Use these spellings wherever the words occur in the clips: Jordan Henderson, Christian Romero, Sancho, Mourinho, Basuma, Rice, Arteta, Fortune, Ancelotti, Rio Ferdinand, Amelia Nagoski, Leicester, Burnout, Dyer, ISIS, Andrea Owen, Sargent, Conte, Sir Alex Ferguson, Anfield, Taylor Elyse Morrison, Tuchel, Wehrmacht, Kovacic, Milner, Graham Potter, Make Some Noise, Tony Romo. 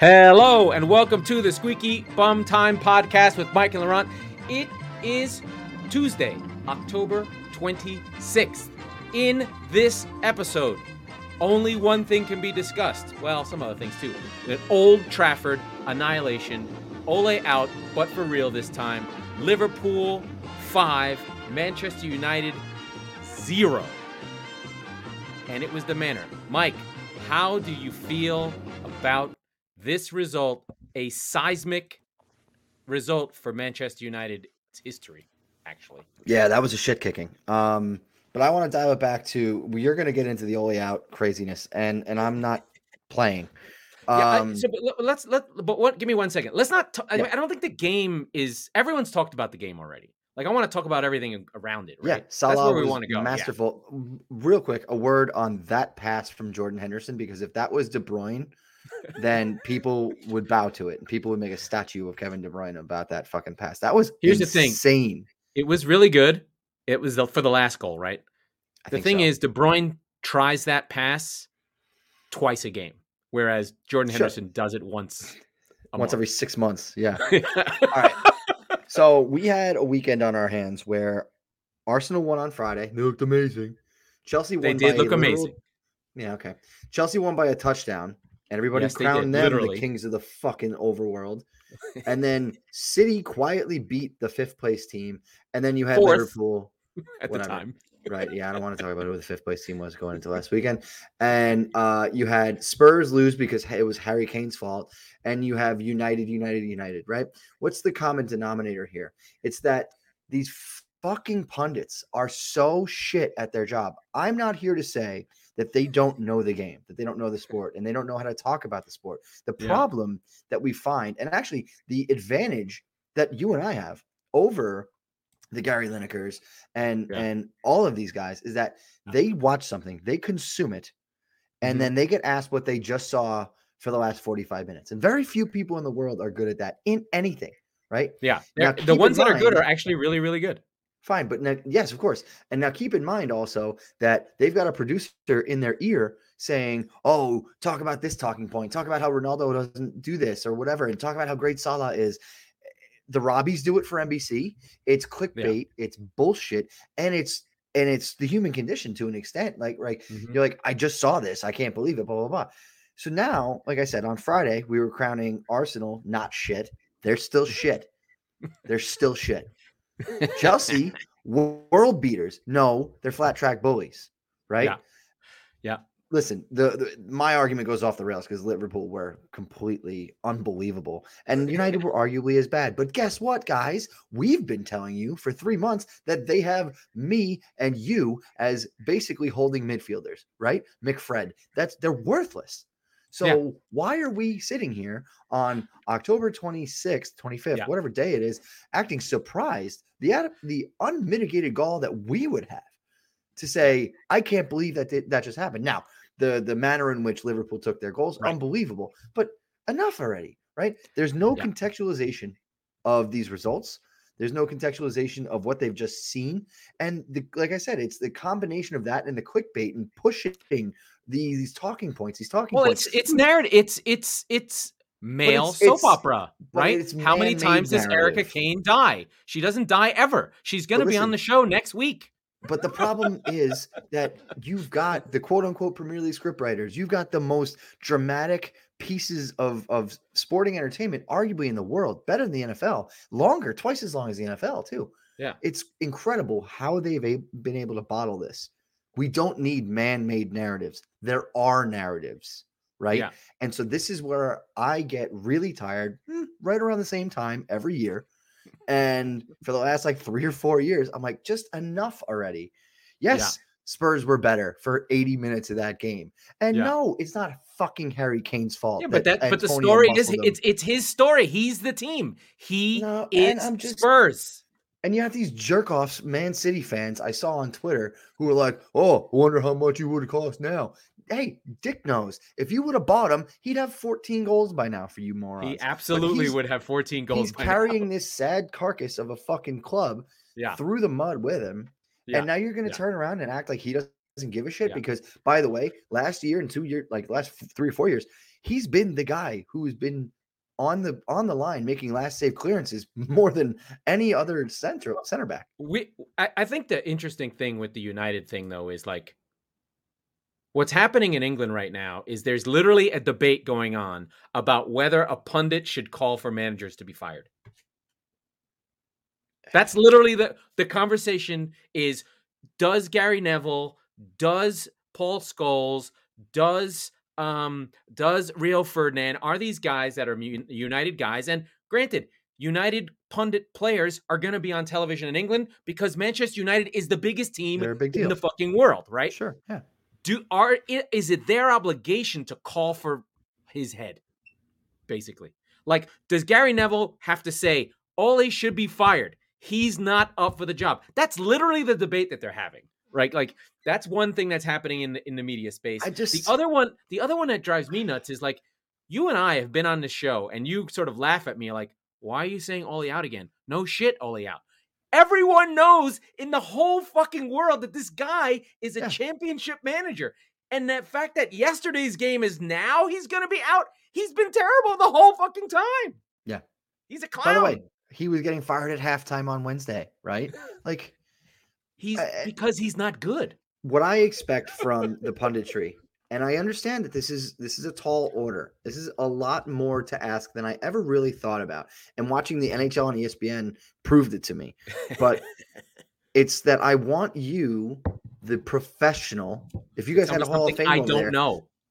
Hello and welcome to the Squeaky Bum Time Podcast with Mike and Laurent. It is Tuesday, October 26th. In this episode, only one thing can be discussed. Well, some other things too. An Old Trafford annihilation. Ole out, but for real this time. Liverpool 5, Manchester United 0. And it was the manner. Mike, how do you feel about this result, a seismic result for Manchester United's history, actually? Yeah, that was a shit kicking. But I want to dial it back to, you're going to get into the Ole out craziness, and I'm not playing. Give me one second. Let's not. I don't think the game is. Everyone's talked about the game already. Like, I want to talk about everything around it, right? Yeah, Salah, that's where we want to go. Masterful. Yeah. Real quick, a word on that pass from Jordan Henderson, because if that was De Bruyne, then people would bow to it, and people would make a statue of Kevin De Bruyne about that fucking pass. That was insane. It was really good. It was for the last goal, right? The thing is, De Bruyne tries that pass twice a game, whereas Jordan Henderson does it once every 6 months. Yeah. All right. So we had a weekend on our hands where Arsenal won on Friday. They looked amazing. Chelsea won. They did by look amazing. Yeah, okay. Chelsea won by a touchdown, and everybody crowned them the kings of the fucking overworld. And then City quietly beat the fifth place team, and then you had Liverpool at the time. Right, yeah, I don't want to talk about who the fifth place team was going into last weekend. And you had Spurs lose because it was Harry Kane's fault. And you have United, right? What's the common denominator here? It's that these fucking pundits are so shit at their job. I'm not here to say that they don't know the game, that they don't know the sport, and they don't know how to talk about the sport. The problem that we find, and actually the advantage that you and I have over the Gary Linekers and all of these guys, is that they watch something, they consume it, and then they get asked what they just saw for the last 45 minutes. And very few people in the world are good at that in anything, right? Yeah. Now, the ones that are good are actually really, really good. Fine. But now, yes, of course. And now keep in mind also that they've got a producer in their ear saying, oh, talk about this talking point, talk about how Ronaldo doesn't do this or whatever, and talk about how great Salah is. The Robbies do it for NBC. It's clickbait. Yeah. It's bullshit. And it's the human condition to an extent. You're like, I just saw this. I can't believe it, blah, blah, blah. So now, like I said, on Friday, we were crowning Arsenal not shit. They're still shit. Chelsea, world beaters. No, they're flat track bullies, right? Yeah. Listen, my argument goes off the rails because Liverpool were completely unbelievable. And United were arguably as bad. But guess what, guys? We've been telling you for 3 months that they have me and you as basically holding midfielders, right? McFred. They're worthless. So why are we sitting here on October 26th, 25th, whatever day it is, acting surprised? The unmitigated gall that we would have to say, I can't believe that just happened. Now, the manner in which Liverpool took their goals, unbelievable. But enough already, right? There's no contextualization of these results. There's no contextualization of what they've just seen. And like I said, it's the combination of that and the clickbait and pushing these talking points. It's narrative. It's male soap opera, right? How many times does Erica Kane die? She doesn't die ever. She's going to be on the show next week. But the problem is that you've got the quote-unquote Premier League scriptwriters. You've got the most dramatic pieces of sporting entertainment, arguably in the world, better than the NFL, longer, twice as long as the NFL, too. Yeah. It's incredible how they've been able to bottle this. We don't need man-made narratives. There are narratives, right? Yeah. And so this is where I get really tired, right around the same time every year. And for the last 3 or 4 years, I'm like, just enough already. Yes, Spurs were better for 80 minutes of that game. And no, it's not fucking Harry Kane's fault. Yeah, but the story is it's his story. He's the team. Spurs. And you have these jerk-offs, Man City fans I saw on Twitter who were like, oh, I wonder how much you would have cost now. Hey, Dick knows. If you would have bought him, he'd have 14 goals by now for you morons. He absolutely would have 14 goals by now. He's carrying this sad carcass of a fucking club through the mud with him. Yeah. And now you're going to turn around and act like he doesn't give a shit because, by the way, last year and 2 years, last 3 or 4 years, he's been the guy who has been on the line making last save clearances more than any other center back. I think the interesting thing with the United thing, though, is like what's happening in England right now is there's literally a debate going on about whether a pundit should call for managers to be fired. That's literally the conversation is, does Gary Neville, does Paul Scholes, does Rio Ferdinand, are these guys that are United guys? And granted, United pundit players are going to be on television in England because Manchester United is the biggest team in the fucking world, right? Sure, yeah. Is it their obligation to call for his head, basically? Like, does Gary Neville have to say, Ole should be fired, he's not up for the job? That's literally the debate that they're having, right? Like, that's one thing that's happening in the media space. The other one that drives me nuts is, like, you and I have been on the show and you sort of laugh at me like, why are you saying Ole out again? No shit, Ole out. Everyone knows in the whole fucking world that this guy is a championship manager. And that fact that yesterday's game is now he's going to be out. He's been terrible the whole fucking time. Yeah. He's a clown. By the way, he was getting fired at halftime on Wednesday, right? Like, because he's not good. What I expect from the punditry, and I understand that this is a tall order. This is a lot more to ask than I ever really thought about. And watching the NHL on ESPN proved it to me. But it's that I want you, the professional. If you guys had a Hall of Fame,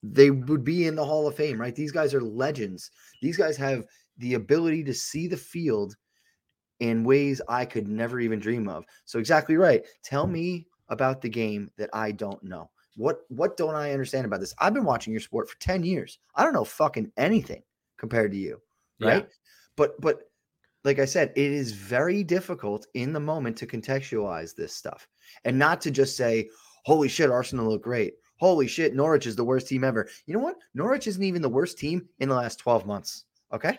they would be in the Hall of Fame, right? These guys are legends. These guys have the ability to see the field in ways I could never even dream of. So exactly right. Tell me about the game that I don't know. What don't I understand about this? I've been watching your sport for 10 years. I don't know fucking anything compared to you, right? Yeah. But like I said, it is very difficult in the moment to contextualize this stuff and not to just say, holy shit, Arsenal look great. Holy shit, Norwich is the worst team ever. You know what? Norwich isn't even the worst team in the last 12 months, okay?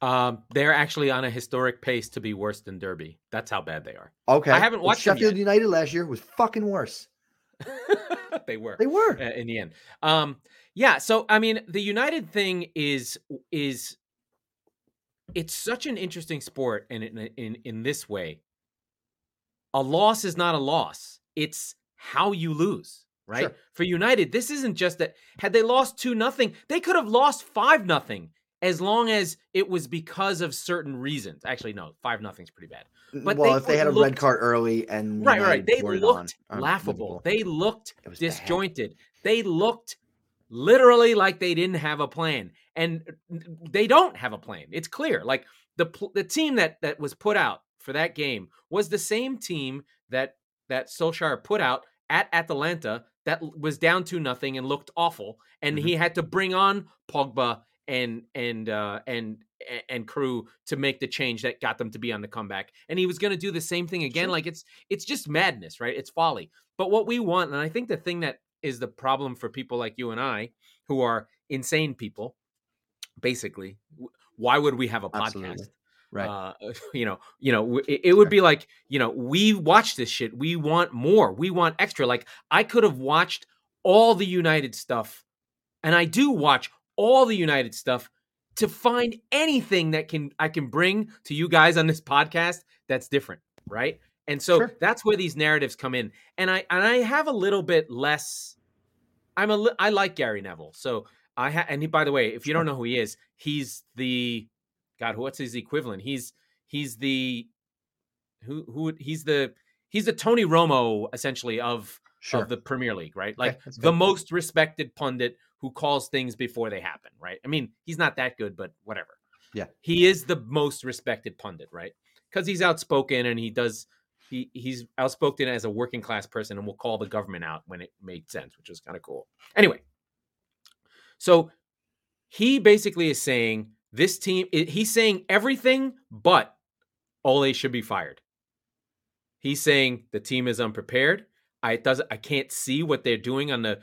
They're actually on a historic pace to be worse than Derby. That's how bad they are. Okay. I haven't watched Sheffield United last year was fucking worse. They were in the end. So, I mean, the United thing is it's such an interesting sport. And in this way, a loss is not a loss. It's how you lose, right? Sure. For United, this isn't just that had they lost 2-0, they could have lost 5-0 as long as it was because of certain reasons. Actually, no, 5-0's pretty bad. But if they had a red card early and right, they looked laughable. They looked disjointed. They looked literally like they didn't have a plan, and they don't have a plan. It's clear. Like the team that was put out for that game was the same team that Solskjaer put out at Atalanta that was down 2-0 and looked awful, and he had to bring on Pogba and crew to make the change that got them to be on the comeback. And he was going to do the same thing again. Sure. Like it's just madness, right? It's folly. But what we want, and I think the thing that is the problem for people like you and I, who are insane people, basically, why would we have a podcast? Absolutely. Right. It would be like, we watch this shit. We want more, we want extra. Like I could have watched all the United stuff, and I do watch all the United stuff to find anything that I can bring to you guys on this podcast that's different, right? And so that's where these narratives come in. And I have a little bit less. I like Gary Neville, so and he, by the way, if you don't know who he is, he's the what's his equivalent? He's the Tony Romo essentially of the Premier League, right? Like the most respected pundit who calls things before they happen, right? I mean, he's not that good, but whatever. Yeah. He is the most respected pundit, right? Because he's outspoken and he's outspoken as a working class person and will call the government out when it made sense, which is kind of cool. Anyway, so he basically is saying this team, he's saying everything but Ole should be fired. He's saying the team is unprepared. I can't see what they're doing on the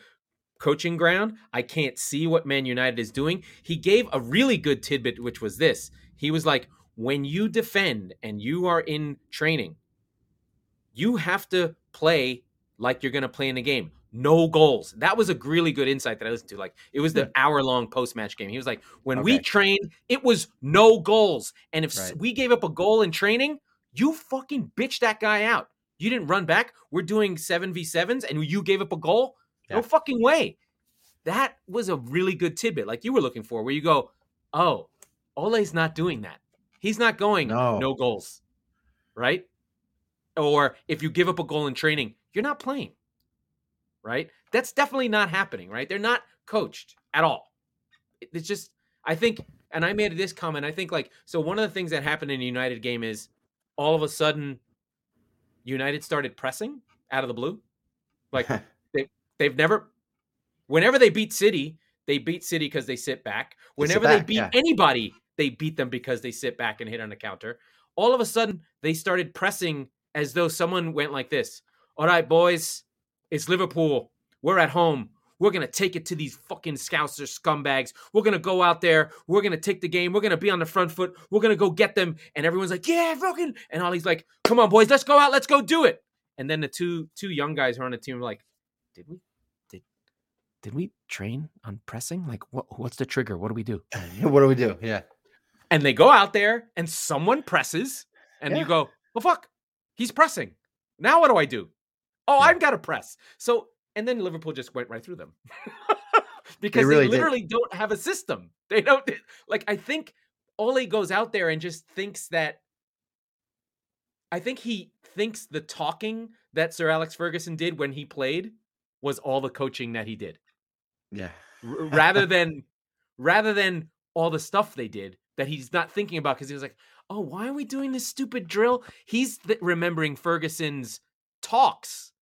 coaching ground. I can't see what Man United is doing. He gave a really good tidbit, which was this. He was like, when you defend and you are in training, you have to play like you're going to play in the game. no goals. That was a really good insight that I listened to. Like, it was the hour-long post-match game. He was like, when we trained, it was no goals. And if we gave up a goal in training, you fucking bitch that guy out. You didn't run back. We're doing 7v7s, and you gave up a goal? Yeah. No fucking way. That was a really good tidbit, like you were looking for, where you go, oh, Ole's not doing that. He's not going no goals, right? Or if you give up a goal in training, you're not playing, right? That's definitely not happening, right? They're not coached at all. It's just, I think, and I made this comment, I think like, so one of the things that happened in the United game is all of a sudden United started pressing out of the blue. Like they've never... Whenever they beat City because they sit back. Whenever they beat anybody, they beat them because they sit back and hit on a counter. All of a sudden, they started pressing as though someone went like this. All right, boys, it's Liverpool. We're at home. We're going to take it to these fucking Scouser scumbags. We're going to go out there. We're going to take the game. We're going to be on the front foot. We're going to go get them. And everyone's like, yeah, fucking. And Ollie's like, come on, boys, let's go out. Let's go do it. And then the two young guys who are on the team are like, did we? Did we train on pressing? Like, what's the trigger? What do we do? What do we do? Yeah. And they go out there and someone presses and you go, well, fuck, he's pressing. Now what do I do? Oh, I've got to press. So, and then Liverpool just went right through them because they literally don't have a system. They don't like, I think Ole goes out there and just thinks that, I think he thinks the talking that Sir Alex Ferguson did when he played was all the coaching that he did. Yeah. rather than all the stuff they did that he's not thinking about because he was like, oh, why are we doing this stupid drill? He's remembering Ferguson's talks,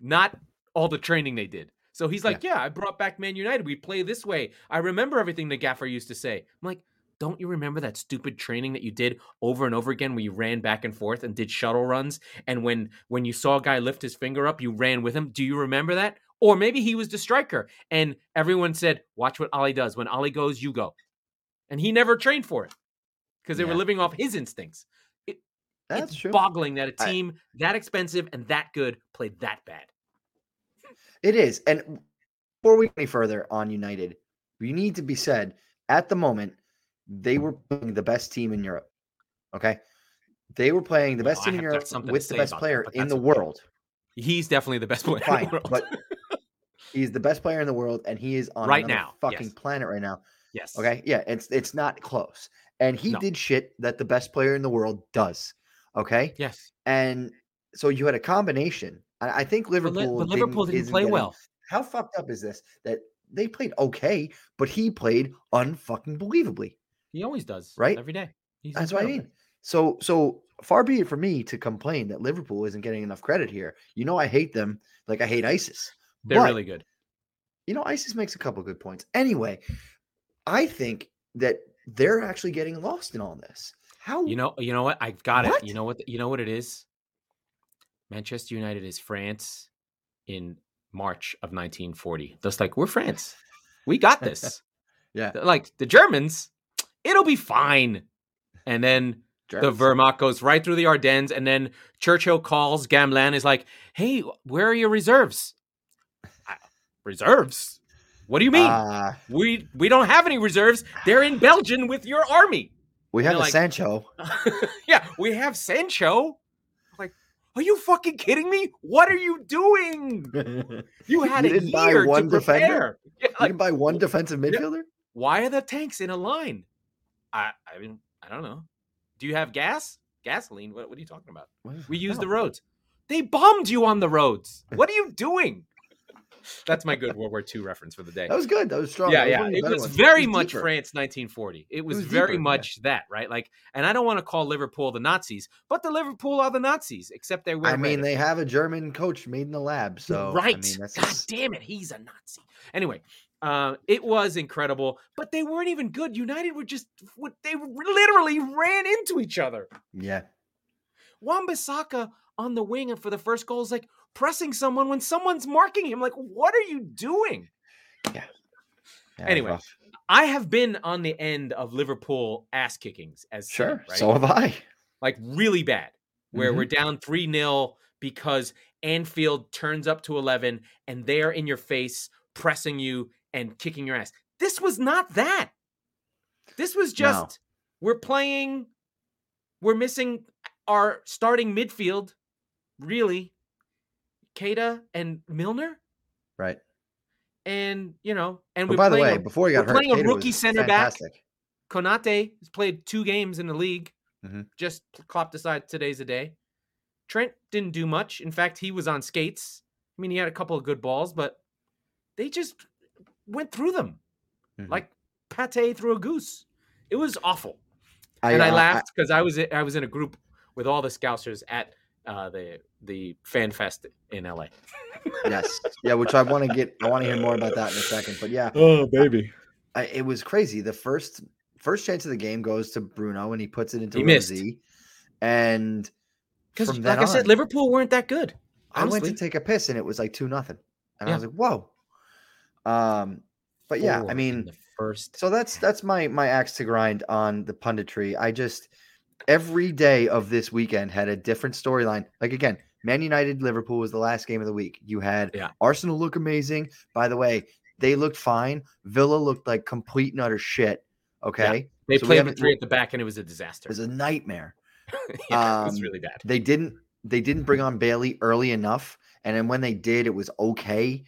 not all the training they did. So he's like, I brought back Man United. We play this way. I remember everything the gaffer used to say. I'm like, don't you remember that stupid training that you did over and over again where you ran back and forth and did shuttle runs? And when you saw a guy lift his finger up, you ran with him. Do you remember that? Or maybe he was the striker and everyone said, watch what Ollie does. When Ollie goes, you go. And he never trained for it because they were living off his instincts. It's true. Boggling that a team that expensive and that good played that bad. It is. And before we go any further on United, we need to be said at the moment, they were playing the best team in Europe. Okay. They were playing the best team in Europe with the best player in the world. He's definitely the best player in the world. But he's the best player in the world and he is on another fucking planet right now. Yes. Okay. Yeah. It's not close. And he did shit that the best player in the world does. Okay. Yes. And so you had a combination. I think Liverpool. But Liverpool didn't play well. How fucked up is this that they played okay, but he played unfucking believably. He always does, right? Every day. That's what I mean. So far be it for me to complain that Liverpool isn't getting enough credit here. You know, I hate them. Like I hate ISIS. They're really good. You know, ISIS makes a couple of good points. Anyway, I think that they're actually getting lost in all this. How? You know what? I've got it. You know what it is? Manchester United is France in March of 1940. That's like, we're France. We got this. Yeah. Like the Germans. It'll be fine. And then the Wehrmacht goes right through the Ardennes. And then Churchill calls Gamelin is like, hey, where are your reserves? Reserves? What do you mean? We don't have any reserves. They're in Belgium with your army. We have Sancho. Yeah, we have Sancho. Like, are you fucking kidding me? What are you doing? You had a year to prepare. Yeah, like, you didn't buy one defensive midfielder? Why are the tanks in a line? I mean, I don't know. Do you have gas? Gasoline? What are you talking about? We use the roads. They bombed you on the roads. What are you doing? That's my good World War II reference for the day. That was good. That was strong. Yeah, yeah. It was very much France 1940. It was very much that, right? Like, and I don't want to call Liverpool the Nazis, but the Liverpool are the Nazis, except they were. I mean, they have a German coach made in the lab, so right. I mean, God damn it, he's a Nazi. Anyway. It was incredible, but they weren't even good. United were they literally ran into each other. Yeah. Wan-Bissaka on the wing for the first goal is like pressing someone when someone's marking him. Like, what are you doing? Yeah anyway, I have been on the end of Liverpool ass kickings. Sure, City, right? So have I. Like really bad, where we're down 3-0. because Anfield turns up to 11 and they are in your face, pressing you and kicking your ass. This was not that. This was just, we're playing, we're missing our starting midfield, really, Keita and Milner. Right. And, you know, and we're before he got hurt, playing a rookie center back. Konate has played 2 games in the league. Mm-hmm. Just Klopp decided today's the day. Trent didn't do much. In fact, he was on skates. I mean, he had a couple of good balls, but they just went through them like pate through a goose. It was awful. I laughed because I was in a group with all the Scousers at the Fan Fest in LA. Yes. Yeah. Which I want to hear more about that in a second, but yeah. Oh, baby. It was crazy. The first chance of the game goes to Bruno and he puts it into Lindsay. And because like I said, Liverpool weren't that good. Honestly. I went to take a piss and it was like 2-0. And I was like, whoa. But yeah, I mean, first. So that's my axe to grind on the punditry. I just, every day of this weekend had a different storyline. Like again, Man United, Liverpool was the last game of the week. You had Arsenal look amazing. By the way, they looked fine. Villa looked like complete and utter shit. Okay. Yeah. They played with 3 at the back and it was a disaster. It was a nightmare. It was really bad. They didn't bring on Bailey early enough. And then when they did, it was okay.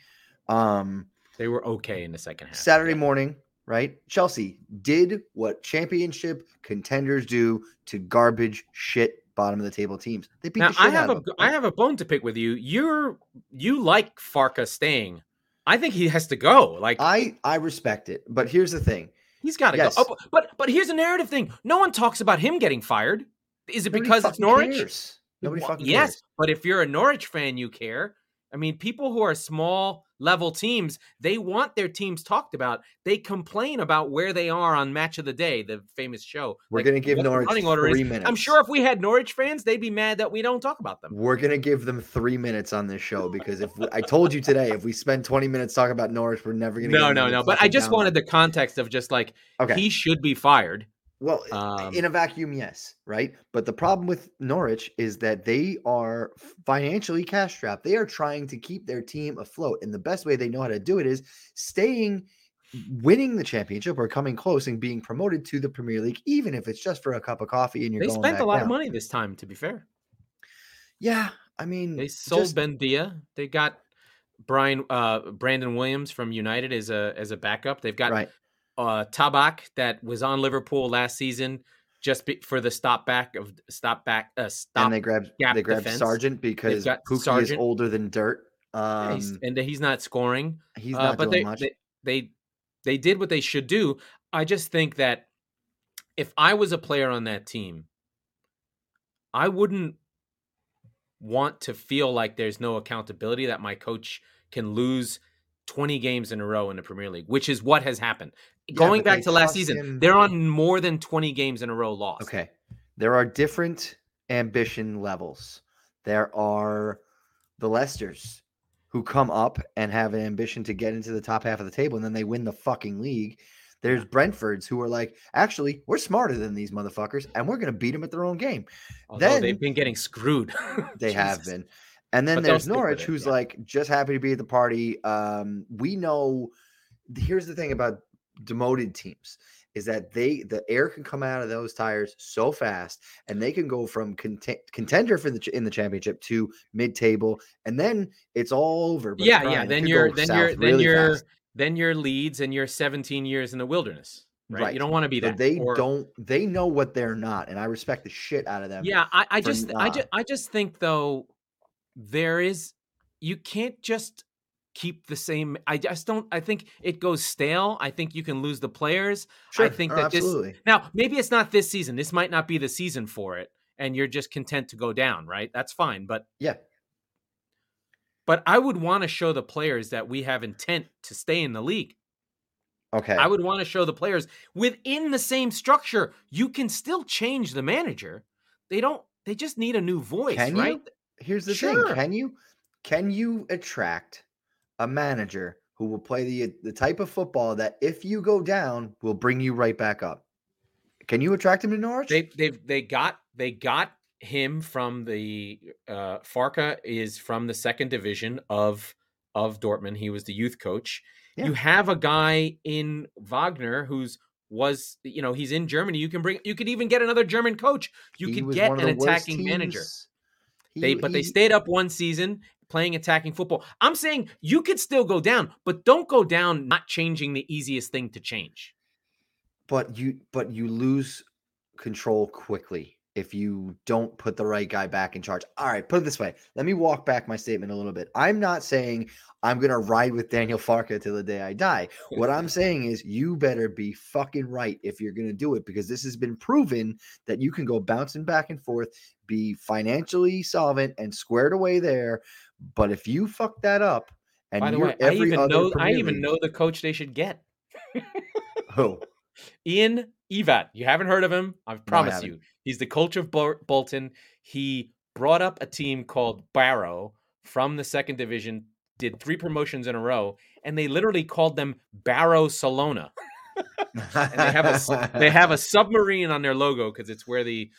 They were okay in the second half. Saturday morning, right? Chelsea did what championship contenders do to garbage shit bottom of the table teams. They beat the shit out of them. I have a bone to pick with you. You like Farke staying. I think he has to go. Like I respect it, but here's the thing. He's got to go. Oh, but here's a narrative thing. No one talks about him getting fired. Is it because it's Norwich? Cares. Nobody fucking cares. Yes, but if you're a Norwich fan, you care. I mean, people who are small level teams, they want their teams talked about. They complain about where they are on Match of the Day, the famous show. We're going to give Norwich 3 minutes. I'm sure if we had Norwich fans, they'd be mad that we don't talk about them. We're going to give them 3 minutes on this show because if I told you today, if we spend 20 minutes talking about Norwich, we're never going to. No. But I just wanted the context of just like, he should be fired. Well, in a vacuum, yes, right? But the problem with Norwich is that they are financially cash-strapped. They are trying to keep their team afloat, and the best way they know how to do it is winning the championship or coming close and being promoted to the Premier League, even if it's just for a cup of coffee and you're going back down. They spent a lot of money this time, to be fair. Yeah, I mean... They sold Bendia. They got Brandon Williams from United as a backup. They've got... Right. Tabak that was on Liverpool last season just for the stop back. And they grabbed Sargent because Pukki is older than dirt. He's not scoring. He's not doing much. They did what they should do. I just think that if I was a player on that team, I wouldn't want to feel like there's no accountability that my coach can lose 20 games in a row in the Premier League, which is what has happened. Going back to last season, they're on more than 20 games in a row lost. Okay. There are different ambition levels. There are the Leicesters who come up and have an ambition to get into the top half of the table, and then they win the fucking league. There's Brentfords who are like, actually, we're smarter than these motherfuckers, and we're going to beat them at their own game. Although they've been getting screwed. They have been. And then there's Norwich, who's like just happy to be at the party. We know. Here's the thing about demoted teams is that the air can come out of those tires so fast, and they can go from contender for in the championship to mid table, and then it's all over. But Then you're Leeds, and you're 17 years in the wilderness. Right. You don't want to be that. They know what they're not, and I respect the shit out of them. Yeah, I just think though. You can't just keep the same. I think it goes stale. I think you can lose the players. Sure. I think now maybe it's not this season. This might not be the season for it. And you're just content to go down, right? That's fine. But yeah. But I would want to show the players that we have intent to stay in the league. Okay. I would want to show the players within the same structure. You can still change the manager. They just need a new voice, right? Here's the thing. Can you attract a manager who will play the type of football that if you go down will bring you right back up? Can you attract him to Norwich? They got him from the Farke is from the second division of Dortmund. He was the youth coach. Yeah. You have a guy in Wagner who he's in Germany. You could even get another German coach. You could get an attacking manager. They stayed up one season playing attacking football. I'm saying you could still go down, but don't go down not changing the easiest thing to change. But you lose control quickly if you don't put the right guy back in charge. All right, put it this way. Let me walk back my statement a little bit. I'm not saying I'm going to ride with Daniel Farke till the day I die. What I'm saying is you better be fucking right if you're going to do it, because this has been proven that you can go bouncing back and forth, be financially solvent and squared away there. But if you fuck that up and by the way, I even know the coach they should get. Who? Ian Evatt. You haven't heard of him? I promise you. He's the coach of Bolton. He brought up a team called Barrow from the second division, did 3 promotions in a row, and they literally called them Barrow Salona. And they have a submarine on their logo because it's where the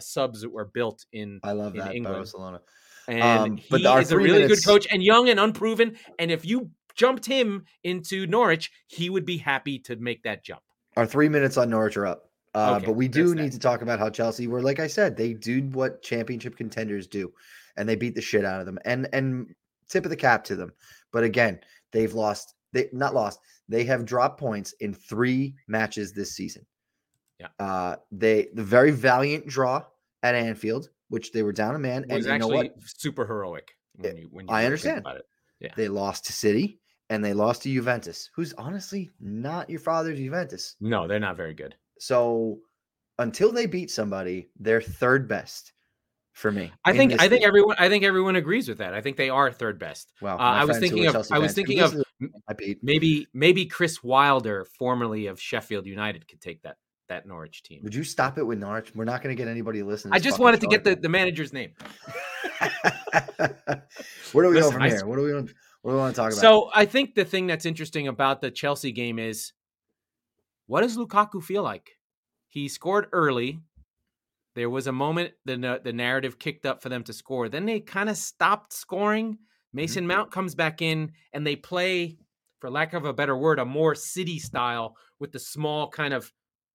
subs were built in England. I love that, Barrow Salona. And he's a really good coach and young and unproven. And if you jumped him into Norwich, he would be happy to make that jump. Our 3 minutes on Norwich are up. Okay, but we do need to talk about how Chelsea were, like I said, they do what championship contenders do, and they beat the shit out of them. And tip of the cap to them. But again, they have dropped points in 3 matches this season. Yeah. The very valiant draw at Anfield, which they were down a man. It was and actually you know what? Super heroic. When you I understand about it. Yeah. They lost to City. And they lost to Juventus, who's honestly not your father's Juventus. No, they're not very good. So until they beat somebody, they're third best for me. I think everyone agrees with that. I think they are third best. Well, I was thinking of maybe Chris Wilder, formerly of Sheffield United, could take that Norwich team. Would you stop it with Norwich? We're not going to get anybody listening. I just wanted to get the manager's name. Where do we go from here? What do we want? What do we want to talk about? So I think the thing that's interesting about the Chelsea game is, what does Lukaku feel like? He scored early. There was a moment the narrative kicked up for them to score. Then they kind of stopped scoring. Mason Mount comes back in, and they play, for lack of a better word, a more City style with the small kind of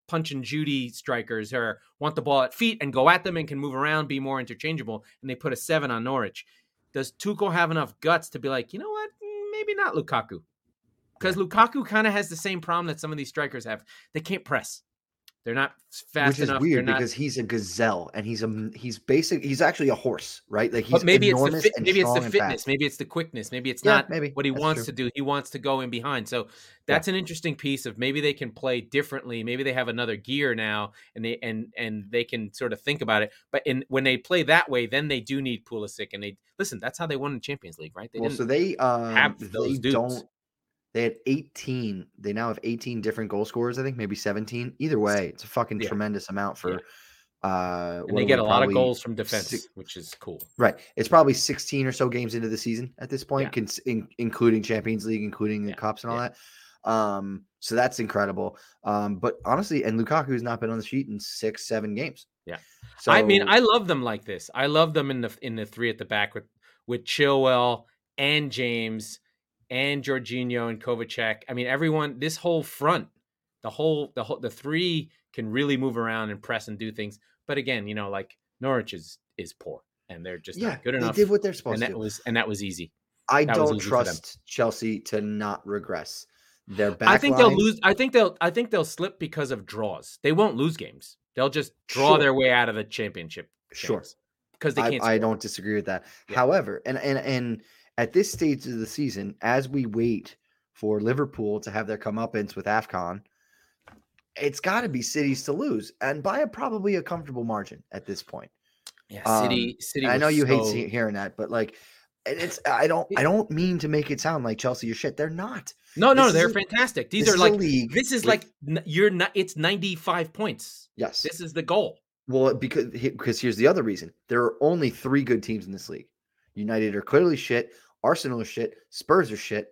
Punch and Judy strikers who want the ball at feet and go at them and can move around, be more interchangeable. And they put a 7 on Norwich. Does Tuchel have enough guts to be like, you know what, maybe not Lukaku? Because Lukaku kind of has the same problem that some of these strikers have. They can't press. They're not fast enough. Which is weird because he's a gazelle and he's actually a horse, right? Like he's enormous and strong and fast. Maybe it's the fitness. Maybe it's the quickness. Maybe it's not what he wants to do. He wants to go in behind. So that's an interesting piece of maybe they can play differently. Maybe they have another gear now and they can sort of think about it. But when they play that way, then they do need Pulisic. And that's how they won the Champions League, right? They had 18. They now have 18 different goal scorers, I think, maybe 17. Either way, it's a fucking tremendous amount for and they get a lot of goals from defense, which is cool. Right. It's probably 16 or so games into the season at this point, including Champions League, including the Cups and all that. So that's incredible. But honestly, and Lukaku has not been on the sheet in 6-7 games. Yeah. So I mean, I love them like this. I love them in the three at the back with Chilwell and James and Jorginho and Kovacic. I mean, everyone, this whole front, the three can really move around and press and do things. But again, like Norwich is poor and they're just not good enough. They did what they're supposed to do. And that was easy. I don't trust Chelsea to not regress. Their back line, they'll lose. I think they'll slip because of draws. They won't lose games. They'll just draw their way out of the championship. Sure. Because they can't. I don't disagree with that. Yeah. However, and at this stage of the season, as we wait for Liverpool to have their comeuppance with AFCON, it's got to be City's to lose, and by probably a comfortable margin at this point. Yeah, City. I know you hate hearing that, but it's. I don't mean to make it sound like Chelsea or shit. They're not. No, they're fantastic. These are it's 95 points. Yes, this is the goal. Well, because here's the other reason: there are only 3 good teams in this league. United are clearly shit. Arsenal are shit. Spurs are shit.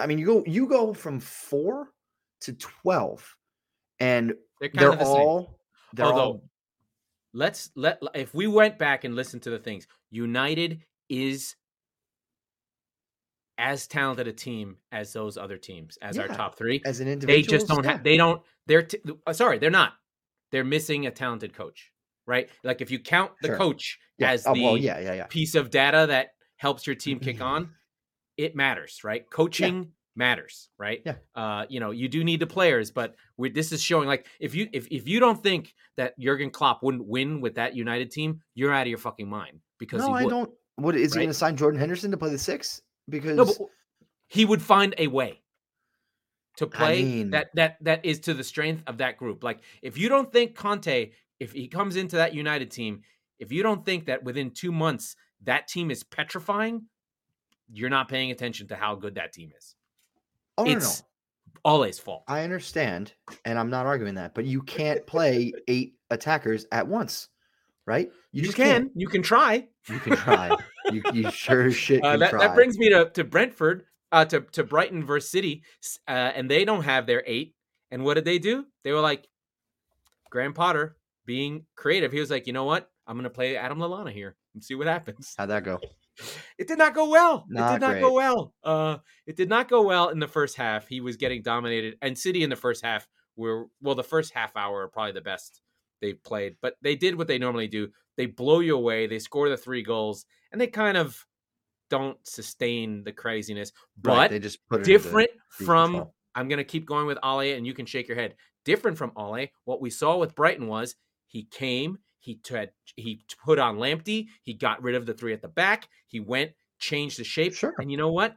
I mean, you go from 4 to 12, and they're all. Although if we went back and listened to the things, United is as talented a team as those other teams, as our top three. As an individual, they just don't have. They don't. They're not. They're missing a talented coach, right? Like if you count the coach as piece of data that helps your team kick on, it matters, right? Coaching matters, right? Yeah. You do need the players, but this is showing. Like if you don't think that Jurgen Klopp wouldn't win with that United team, you're out of your fucking mind. Because no, I don't. What is he going to sign Jordan Henderson to play the six? Because no, but he would find a way to play that is to the strength of that group. Like if you don't think Conte, if he comes into that United team, if you don't think that within 2 months that team is petrifying, you're not paying attention to how good that team is. Oh, it's Ole's fault. I understand, and I'm not arguing that, but you can't play 8 attackers at once, right? You just can't. You can try. You can try. you sure as shit can try. That brings me to Brentford, to Brighton versus City, and they don't have their 8. And what did they do? They were like, Graham Potter, being creative, he was like, you know what? I'm going to play Adam Lallana here and see what happens. How'd that go? It did not go well. It did not go well in the first half. He was getting dominated, and City in the first half the first half hour are probably the best they've played, but they did what they normally do. They blow you away. They score the 3 goals and they kind of don't sustain the craziness, but right, they just put it different from control. I'm going to keep going with Ole, and you can shake your head. Different from Ole, what we saw with Brighton was he came, he put on Lamptey. He got rid of the 3 at the back. He went, changed the shape. Sure. And you know what?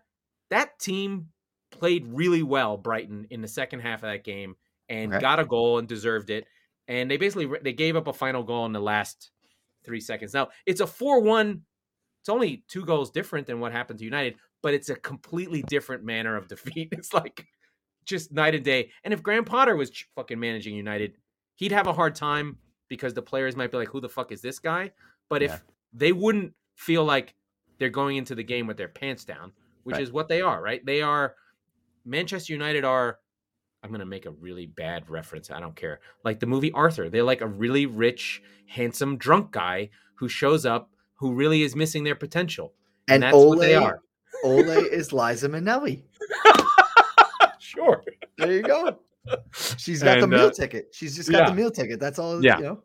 That team played really well, Brighton, in the second half of that game and got a goal and deserved it. And they basically gave up a final goal in the last 3 seconds. Now, it's a 4-1. It's only 2 goals different than what happened to United, but it's a completely different manner of defeat. It's like just night and day. And if Graham Potter was fucking managing United, he'd have a hard time, because the players might be like, who the fuck is this guy? But if they wouldn't feel like they're going into the game with their pants down, which is what they are, right? They are, Manchester United are, I'm going to make a really bad reference, I don't care, like the movie Arthur. They're like a really rich, handsome, drunk guy who shows up, who really is missing their potential. And that's what they are. Ole is Liza Minnelli. Sure. There you go. She's got the meal ticket. She's just got the meal ticket. That's all. Yeah. You know?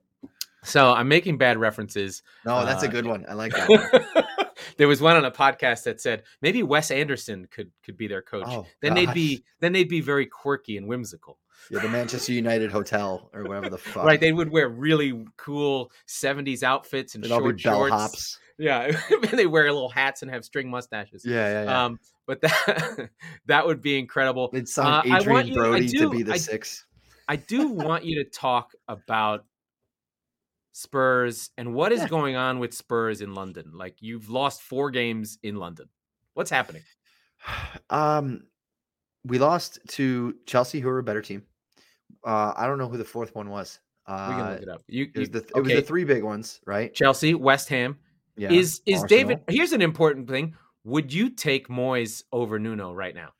So I'm making bad references. No, that's a good one. I like that one. There was one on a podcast that said maybe Wes Anderson could be their coach. Oh, then gosh. They'd be very quirky and whimsical. Yeah, the Manchester United hotel or whatever the fuck. Right. They would wear really cool 70s outfits and short shorts. Hops. Yeah. They wear little hats and have string mustaches. Yeah. But that would be incredible. It'd sound Adrian Brody to be the 6. I do want you to talk about Spurs and what is going on with Spurs in London. Like, you've lost 4 games in London. What's happening? We lost to Chelsea, who are a better team. I don't know who the 4th one was. We can look it up. It was the 3 big ones, right? Chelsea, West Ham. Yeah, is David? Here's an important thing. Would you take Moyes over Nuno right now?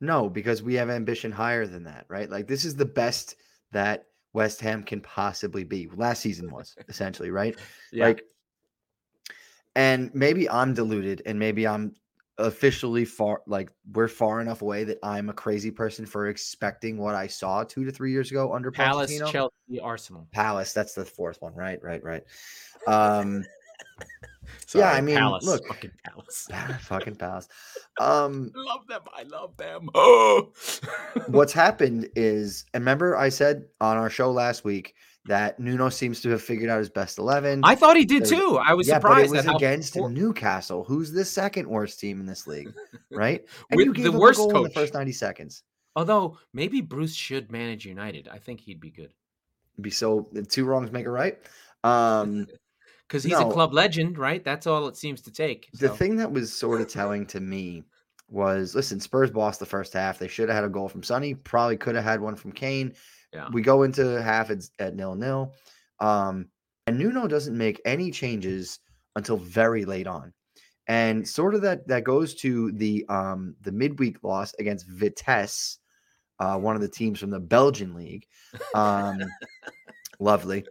No, because we have ambition higher than that, right? Like, this is the best that West Ham can possibly be. Last season was essentially, right? Yeah. Like, and maybe I'm deluded, and maybe I'm officially we're far enough away that I'm a crazy person for expecting what I saw 2 to 3 years ago under Palace, Pochettino. Chelsea, Arsenal. Palace, that's the 4th one, right. Sorry, yeah, I mean, Palace. Look, fucking Palace. Fucking Palace. I love them. Oh. What's happened is, and remember I said on our show last week that Nuno seems to have figured out his best 11. I thought he did too. I was surprised. But it was against Newcastle, who's the 2nd worst team in this league, right? And you gave the worst goal in the first 90 seconds. Although maybe Bruce should manage United. I think he'd be good. Be so 2 wrongs make a right. Because he's a club legend, right? That's all it seems to take. So. The thing that was sort of telling to me was, listen, Spurs bossed the first half. They should have had a goal from Sonny. Probably could have had one from Kane. Yeah. We go into half at 0-0. And Nuno doesn't make any changes until very late on. And sort of that goes to the midweek loss against Vitesse, one of the teams from the Belgian league. Lovely.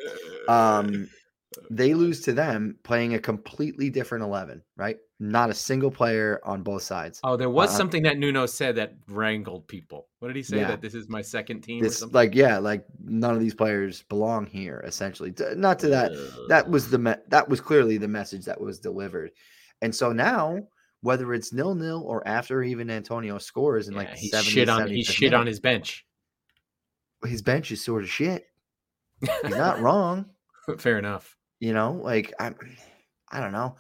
They lose to them playing a completely different 11, right? Not a single player on both sides. Oh, there was something that Nuno said that wrangled people. What did he say? Yeah. That this is my second team? This, or something? Like none of these players belong here, essentially. Not to that. That was clearly the message that was delivered. And so now, whether it's 0-0 or after even Antonio scores in like the 70th, he shit on his bench. His bench is sort of shit. He's not wrong. Fair enough. You know, like I don't know.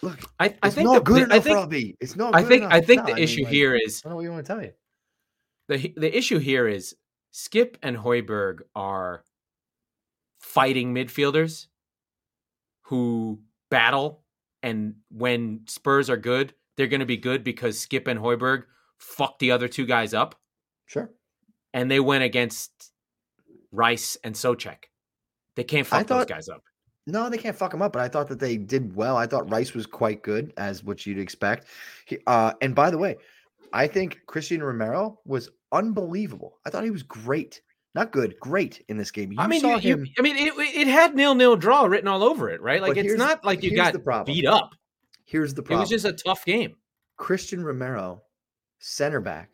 Look, I think the issue here is I don't know what you want to tell you. The issue here is Skip and Højbjerg are fighting midfielders who battle, and when Spurs are good, they're going to be good because Skip and Højbjerg fucked the other two guys up. Sure, and they went against Rice and Souček. They can't fuck those guys up. No, they can't fuck them up, but I thought that they did well. I thought Rice was quite good, as what you'd expect. And by the way, I think Christian Romero was unbelievable. I thought he was great. Not good, great in this game. You saw him. It had 0-0 draw written all over it, right? Like, it's not like you got beat up. Here's the problem. It was just a tough game. Christian Romero, center back,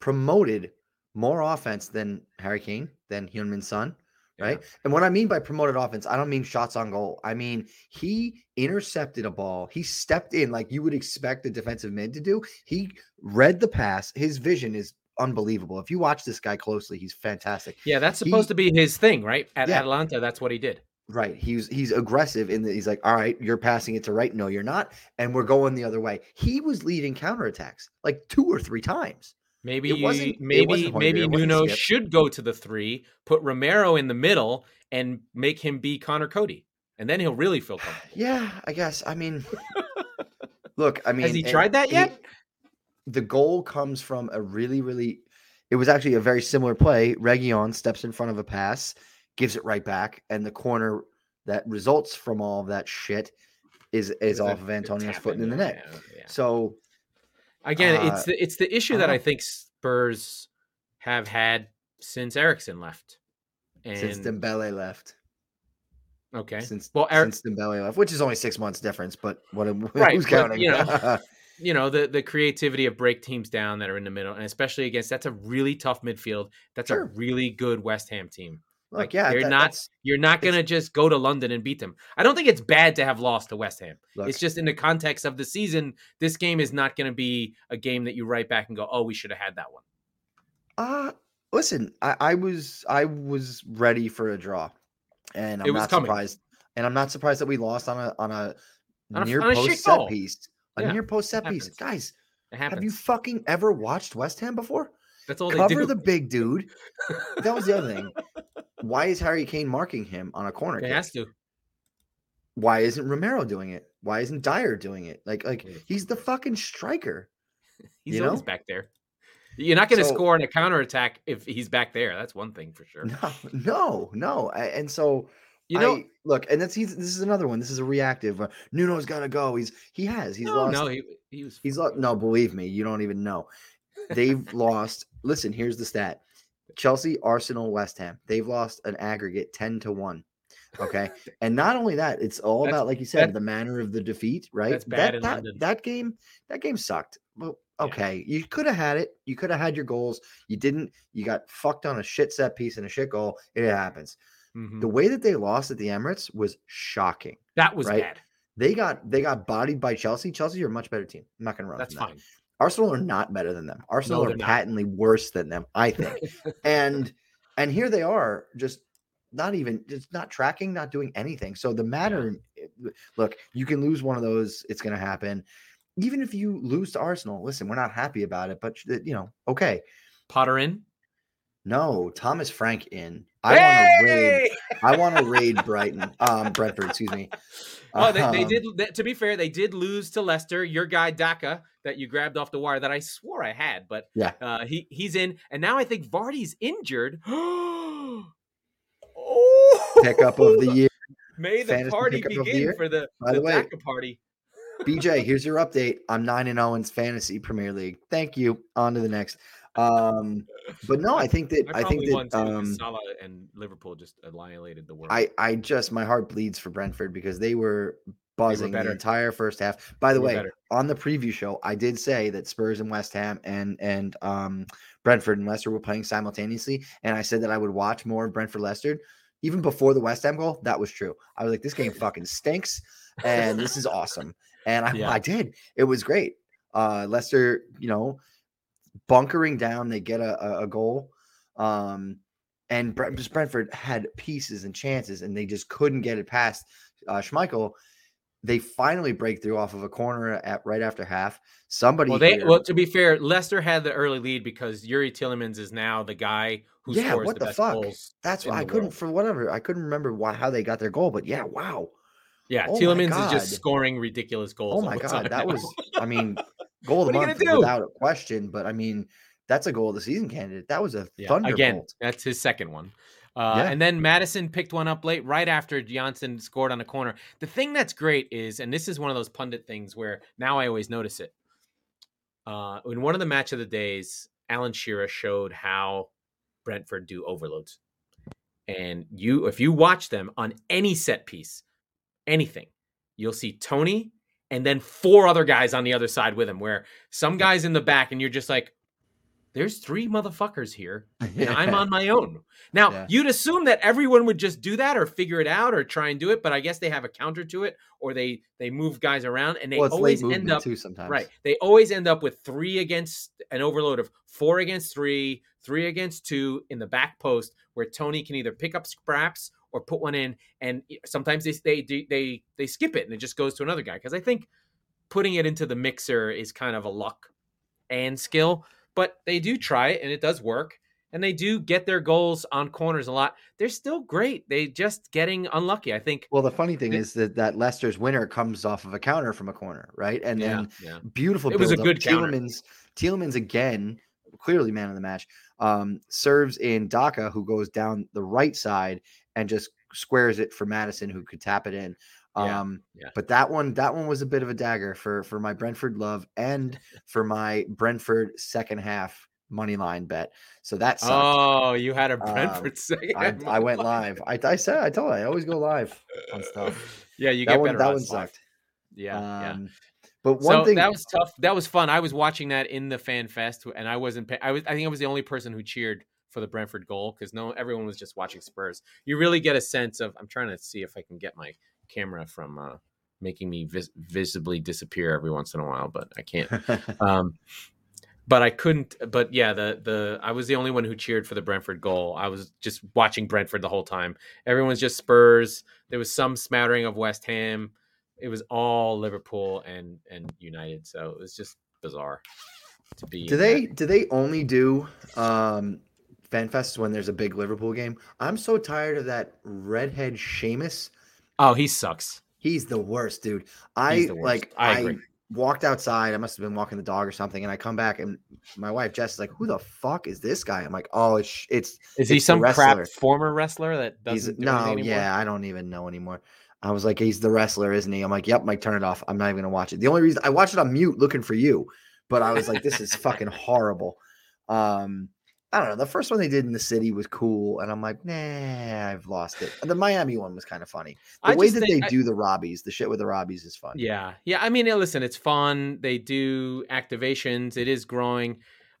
promoted more offense than Harry Kane, than Heung-min Son. Right. Yeah. And what I mean by promoted offense, I don't mean shots on goal. I mean, he intercepted a ball. He stepped in like you would expect the defensive mid to do. He read the pass. His vision is unbelievable. If you watch this guy closely, he's fantastic. Yeah, that's supposed to be his thing, right? At Atalanta, that's what he did. Right. He's aggressive in that he's like, all right, you're passing it to right. No, you're not. And we're going the other way. He was leading counterattacks like 2 or 3 times. Maybe Nuno should go to the 3, put Romero in the middle, and make him be Connor Cody, and then he'll really feel comfortable. Yeah, I guess. Has he tried that yet? The goal comes from a really, really. It was actually a very similar play. Reguilón steps in front of a pass, gives it right back, and the corner that results from all of that shit is off of Antonio's foot in the net. Yeah. So. Again, it's the issue that I think Spurs have had since Eriksen left. And since Dembele left. Okay. Since Dembele left, which is only 6 months difference, but who's counting? The creativity of break teams down that are in the middle, and especially against that's a really tough midfield. That's a really good West Ham team. You're not going to just go to London and beat them. I don't think it's bad to have lost to West Ham. Look, it's just in the context of the season, this game is not going to be a game that you write back and go, oh, we should have had that one. Listen, I was ready for a draw, and I'm not surprised. And I'm not surprised that we lost on a near post set piece. Guys, have you fucking ever watched West Ham before? That's all they do. Cover the big dude. That was the other thing. Why is Harry Kane marking him on a corner kick? He has to. Why isn't Romero doing it? Why isn't Dyer doing it? Like he's the fucking striker. He's always back there. You're not going to score on a counterattack if he's back there. That's one thing for sure. No. And so, this is another one. This is a reactive. Nuno's got to go. He's lost. No, believe me, you don't even know. They've lost. Listen, here's the stat. Chelsea, Arsenal, West Ham. They've lost an aggregate 10-1. Okay. And not only that, it's all about, like you said, the manner of the defeat, right? That's bad in London. That game sucked. Well, okay. Yeah. You could have had it. You could have had your goals. You didn't. You got fucked on a shit set piece and a shit goal. It happens. Mm-hmm. The way that they lost at the Emirates was shocking. That was bad. They got bodied by Chelsea. Chelsea are a much better team. I'm not going to run. That's fine. Arsenal are not better than them. Arsenal are patently worse than them, I think. and here they are, just not tracking, not doing anything. So the matter, look, you can lose one of those. It's going to happen. Even if you lose to Arsenal, listen, we're not happy about it, but okay. Potter in? No, Thomas Frank in. I want to raid Brentford, excuse me. They to be fair, they did lose to Leicester. Your guy Daka that you grabbed off the wire that I swore I had, but he's in, and now I think Vardy's injured. Pickup of the year. May the fantasy party begin for the Daka party. BJ, here's your update. I'm 9-0 in fantasy Premier League. Thank you. On to the next. But no, I think that Salah and Liverpool just annihilated the world. I just my heart bleeds for Brentford because they were buzzing the entire first half. By the way, on the preview show, I did say that Spurs and West Ham and Brentford and Leicester were playing simultaneously, and I said that I would watch more Brentford-Leicester. Even before the West Ham goal, that was true. I was like, this game fucking stinks, and this is awesome. And I did. It was great. Leicester, you know, bunkering down, they get a goal. And Brentford had pieces and chances, and they just couldn't get it past Schmeichel. They finally break through off of a corner right after half. To be fair, Leicester had the early lead because Yuri Tielemans is now the guy who scores the best goals. That's why I couldn't remember how they got their goal, but yeah, wow. Yeah, oh, Tielemans is just scoring ridiculous goals. Oh my God, that was, I mean, goal of the month without a question, but I mean, that's a goal of the season candidate. That was a thunderbolt. Again, that's his second one. And then Madison picked one up late right after Johnson scored on a corner. The thing that's great is, and this is one of those pundit things where now I always notice it. In one of the match of the days, Alan Shearer showed how Brentford do overloads. And if you watch them on any set piece, anything, you'll see Tony and then four other guys on the other side with him, where some guy's in the back and you're just like, there's three motherfuckers here, and I'm on my own. Now, you'd assume that everyone would just do that or figure it out or try and do it, but I guess they have a counter to it, or they move guys around, and they always end up too sometimes. Right. They always end up with three against an overload of 4 against 3, 3 against 2 in the back post, where Tony can either pick up scraps or put one in, and sometimes they skip it and it just goes to another guy, because I think putting it into the mixer is kind of a luck and skill. But they do try it, and it does work. And they do get their goals on corners a lot. They're still great. They just getting unlucky, I think. Well, the funny thing is that Leicester's winner comes off of a counter from a corner, right? And then beautiful build-up. It was a good counter. Tielemans again, clearly man of the match, serves in Daka, who goes down the right side and just squares it for Madison, who could tap it in. But that one was a bit of a dagger for my Brentford love and for my Brentford second half money line bet. So that sucked. Oh, you had a Brentford second half. I went live. I told you, I always go live on stuff. Yeah, you get better. That one sucked. Yeah. But one thing that was tough. That was fun. I was watching that in the Fan Fest, and I think I was the only person who cheered for the Brentford goal, because everyone was just watching Spurs. You really get a sense of. I'm trying to see if I can get my camera from making me visibly disappear every once in a while, but I can't. But I couldn't. But yeah, I was the only one who cheered for the Brentford goal. I was just watching Brentford the whole time. Everyone's just Spurs. There was some smattering of West Ham. It was all Liverpool and United. So it was just bizarre to be. Do they only do fan fests when there's a big Liverpool game? I'm so tired of that redhead Seamus. Oh, he sucks. He's the worst, dude. I walked outside. I must have been walking the dog or something, and I come back, and my wife Jess is like, "Who the fuck is this guy?" I'm like, "Oh, it's he some crap former wrestler that doesn't do anything anymore?" Yeah, I don't even know anymore. I was like, "He's the wrestler, isn't he?" I'm like, "Yep, Mike, turn it off. I'm not even gonna watch it." The only reason I watched it on mute, looking for you, but I was like, "This is fucking horrible." I don't know. The first one they did in the city was cool, and I'm like, nah, I've lost it. The Miami one was kind of funny. The way that they do the Robbies, the shit with the Robbies is fun. Yeah. Yeah. I mean, listen, it's fun. They do activations. It is growing.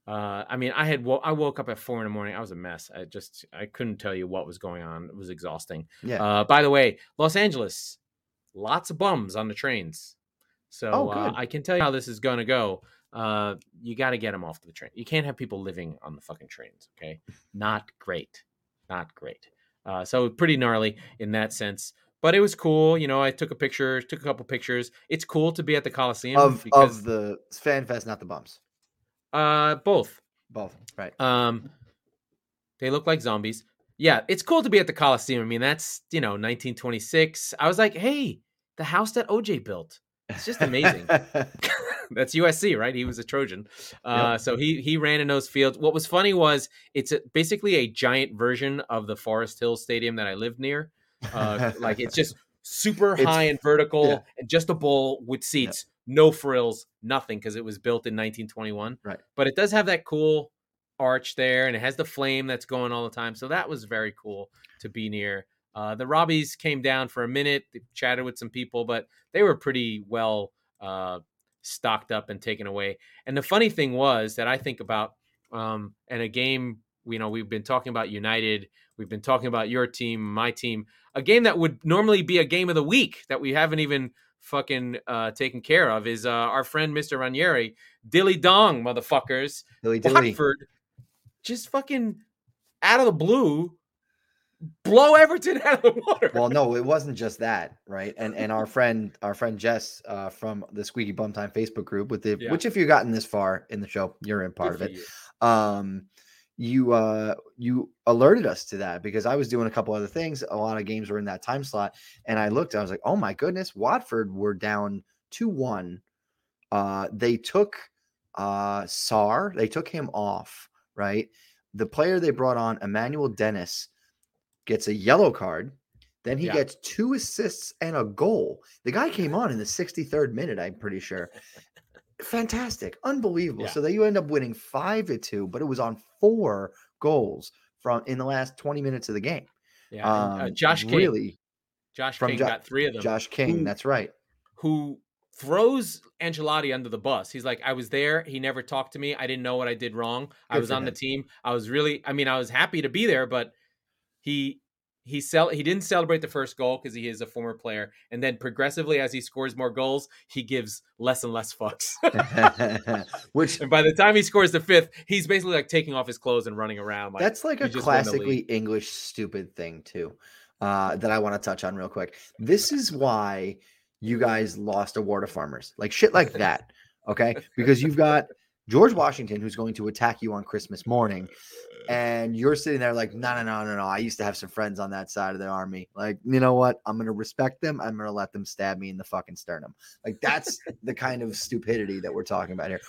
I mean, I woke up at 4 a.m. I was a mess. I couldn't tell you what was going on. It was exhausting. Yeah. By the way, Los Angeles, lots of bums on the trains. So I can tell you how this is going to go. You got to get them off the train. You can't have people living on the fucking trains. Okay. Not great. So pretty gnarly in that sense, but it was cool. You know, I took a couple pictures. It's cool to be at the Coliseum because of the Fan Fest, not the bumps. Both. Right. They look like zombies. Yeah. It's cool to be at the Coliseum. I mean, that's, 1926. I was like, hey, the house that OJ built. It's just amazing. That's USC, right? He was a Trojan. Yep. So he ran in those fields. What was funny was it's basically a giant version of the Forest Hill Stadium that I lived near. Like it's just super high and vertical and just a bowl with seats, no frills, nothing, because it was built in 1921. Right. But it does have that cool arch there, and it has the flame that's going all the time. So that was very cool to be near. The Robbies came down for a minute, they chatted with some people, but they were pretty well stocked up and taken away. And the funny thing was that I think about, and a game, you know, we've been talking about United, we've been talking about your team, my team, a game that would normally be a game of the week that we haven't even fucking taken care of is our friend, Mr. Ranieri, dilly dong motherfuckers. Dilly dilly. Watford just fucking out of the blue, blow Everton out of the water. Well, no, it wasn't just that, right? And our friend Jess from the Squeaky Bum Time Facebook group, which if you've gotten this far in the show, you're in part of it. You. You alerted us to that because I was doing a couple other things. A lot of games were in that time slot, and I looked. I was like, oh my goodness, Watford were down 2-1. They took Sarr. They took him off. Right, the player they brought on, Emmanuel Dennis, gets a yellow card. Then he gets 2 assists and a goal. The guy came on in the 63rd minute, I'm pretty sure. Fantastic. Unbelievable. Yeah. So that you end up winning 5-2, but it was on 4 goals from in the last 20 minutes of the game. Yeah. Josh King got 3 of them. Josh King. That's right. Who throws Ancelotti under the bus. He's like, I was there. He never talked to me. I didn't know what I did wrong. I was on the team. I was happy to be there, but he didn't celebrate the first goal because he is a former player, and then progressively as he scores more goals, he gives less and less fucks. And by the time he scores the 5th, he's basically like taking off his clothes and running around. Like, that's like a classically English stupid thing too, that I want to touch on real quick. This is why you guys lost award to farmers, like shit like that, okay? Because you've got George Washington, who's going to attack you on Christmas morning, and you're sitting there like, no. I used to have some friends on that side of the army. Like, you know what? I'm going to respect them. I'm going to let them stab me in the fucking sternum. Like, that's the kind of stupidity that we're talking about here.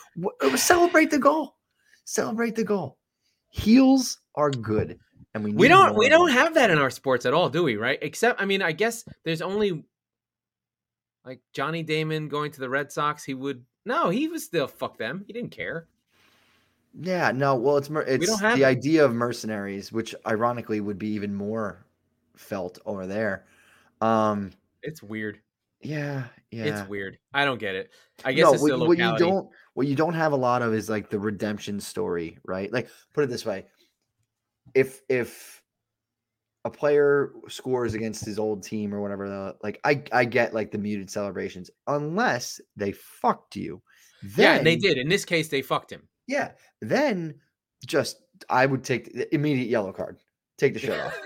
Celebrate the goal. Celebrate the goal. Heels are good. And we don't have that in our sports at all, do we? Right. Except, I mean, I guess there's only like Johnny Damon going to the Red Sox. He was still fuck them. He didn't care. Yeah, no. Well, it's the idea of mercenaries, which ironically would be even more felt over there. It's weird. Yeah. It's weird. I don't get it. I guess it's still locality. What you don't have a lot of is like the redemption story, right? Like, put it this way: if a player scores against his old team or whatever, like I get like the muted celebrations unless they fucked you. Then, and they did. In this case, they fucked him. Yeah. Then just, I would take the immediate yellow card, take the shirt off.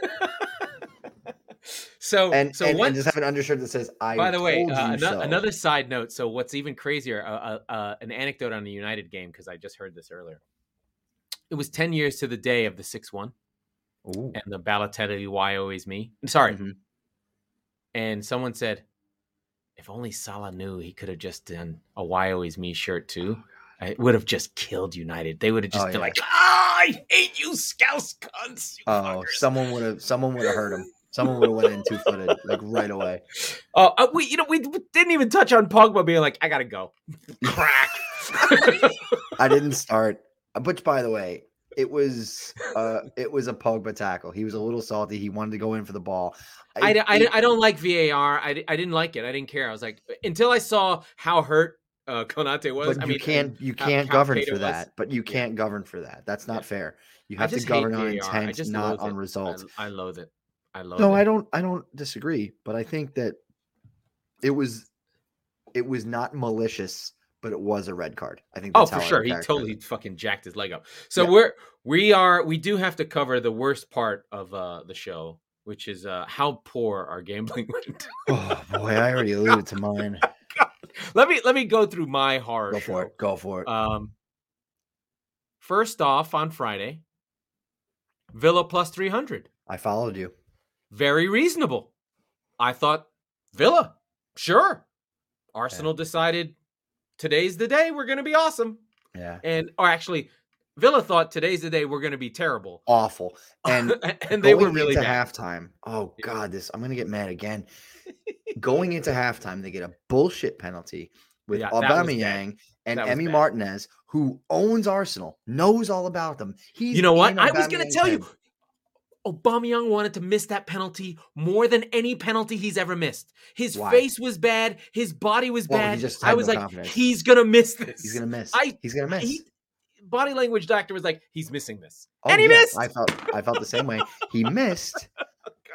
And just have an undershirt that says, I by the way, so. Another side note. So what's even crazier, an anecdote on the United game, cause I just heard this earlier. It was 10 years to the day of the 6-1. Ooh. And the Balotelli, why always me? I'm sorry. Mm-hmm. And someone said, if only Salah knew, he could have just done a why always me shirt too. Oh, it would have just killed United. They would have just been like, I hate you Scouse cunts. You fuckers. Someone would have hurt him. Someone would have went in 2-footed like right away. Oh, we didn't even touch on Pogba being like, I gotta go. Crack. I didn't start. Which, by the way, It was a Pogba tackle. He was a little salty. He wanted to go in for the ball. I don't like VAR. I didn't like it. I didn't care. I was like, until I saw how hurt Konate was. But you can't govern for that. But you can't govern for that. That's not fair. You have to govern on intent, not on results. I loathe it. No, I don't disagree. But I think that it was not malicious. But it was a red card. I think that's for sure. He totally fucking jacked his leg up. So we do have to cover the worst part of the show, which is how poor our gambling went. Oh boy, I already alluded to mine. God. Let me go through my horror. Go for it. First off, on Friday, Villa plus 300. I followed you. Very reasonable. I thought Villa, sure. Arsenal decided today's the day we're going to be awesome. Yeah. Or actually, Villa thought today's the day we're going to be terrible. Awful. And, and they were really bad. Halftime. Oh, God, I'm going to get mad again. Going into halftime, they get a bullshit penalty with Aubameyang. And Emi Martinez, who owns Arsenal, knows all about them. He's you know what? I was going to tell you. Aubameyang wanted to miss that penalty more than any penalty he's ever missed. His face was bad. His body was bad. I was like, he's going to miss this. He's going to miss. He's going to miss. Body language doctor was like, he's missing this. Oh, and he missed. I felt the same way. He missed